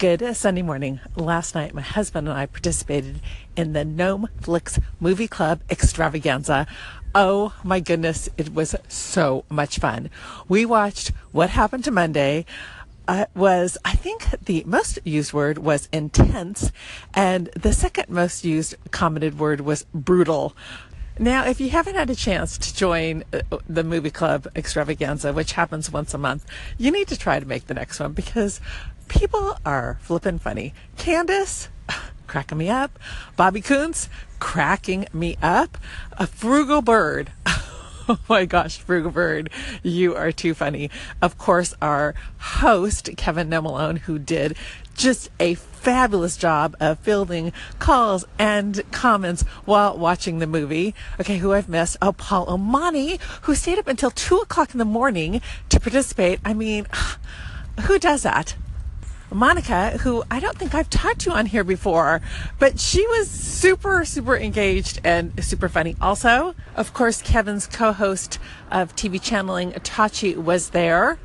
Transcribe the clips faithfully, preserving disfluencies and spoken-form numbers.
Good Sunday morning. Last night, my husband and I participated in the Gnome Flix Movie Club Extravaganza. Oh my goodness, it was so much fun. We watched What Happened to Monday. Uh, was, I think the most used word was intense, and the second most used commented word was brutal. Now, if you haven't had a chance to join the movie club extravaganza, which happens once a month, you need to try to make the next one because people are flippin' funny. Candace, cracking me up. Bobby Coons, cracking me up. A Frugal Bird. Oh my gosh, Frugal Bird, you are too funny. Of course, our host, Kevin Nemelone, who did just a fabulous job of fielding calls and comments while watching the movie. Okay, who I've missed? Oh, Paul Omani, who stayed up until two o'clock in the morning to participate. I mean, who does that? Monica, who I don't think I've talked to on here before, but she was super, super engaged and super funny. Also, of course, Kevin's co-host of T V Channeling, Itachi, was there.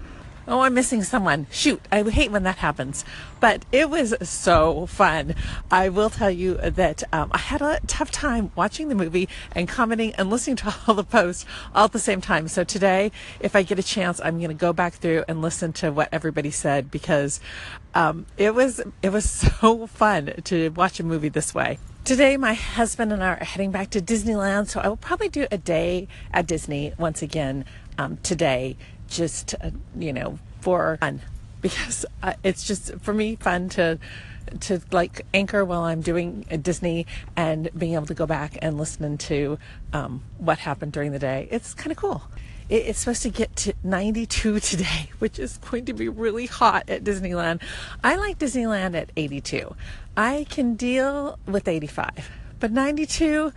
Oh, I'm missing someone. Shoot, I hate when that happens. But it was so fun. I will tell you that um, I had a tough time watching the movie and commenting and listening to all the posts all at the same time. So today, if I get a chance, I'm going to go back through and listen to what everybody said because um, it was it was so fun to watch a movie this way. Today, my husband and I are heading back to Disneyland, so I will probably do a day at Disney once again um, today. Just uh, you know, for fun, because uh, it's just for me fun to to like anchor while I'm doing a Disney and being able to go back and listen to um, what happened during the day. It's kind of cool. It, it's supposed to get to ninety-two today, which is going to be really hot at Disneyland. I like Disneyland at eighty-two. I can deal with eighty-five, but ninety-two.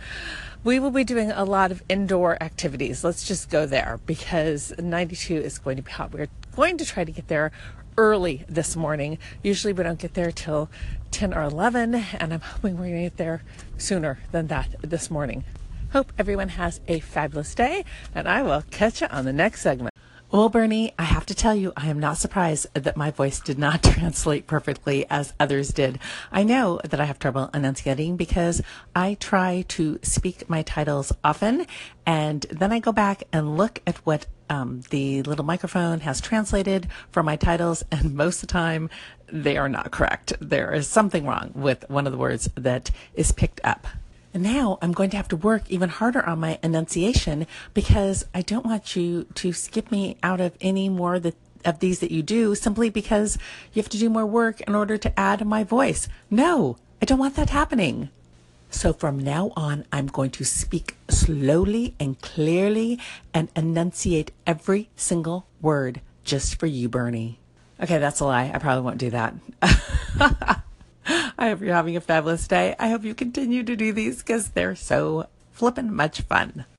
We will be doing a lot of indoor activities. Let's just go there because ninety-two is going to be hot. We're going to try to get there early this morning. Usually we don't get there till ten or eleven, and I'm hoping we're going to get there sooner than that this morning. Hope everyone has a fabulous day, and I will catch you on the next segment. Well, Bernie, I have to tell you, I am not surprised that my voice did not translate perfectly as others did. I know that I have trouble enunciating because I try to speak my titles often, and then I go back and look at what um, the little microphone has translated for my titles, and most of the time, they are not correct. There is something wrong with one of the words that is picked up. And now I'm going to have to work even harder on my enunciation because I don't want you to skip me out of any more of, the, of these that you do simply because you have to do more work in order to add my voice. No, I don't want that happening. So from now on, I'm going to speak slowly and clearly and enunciate every single word just for you, Bernie. Okay, that's a lie. I probably won't do that. I hope you're having a fabulous day. I hope you continue to do these because they're so flippin' much fun.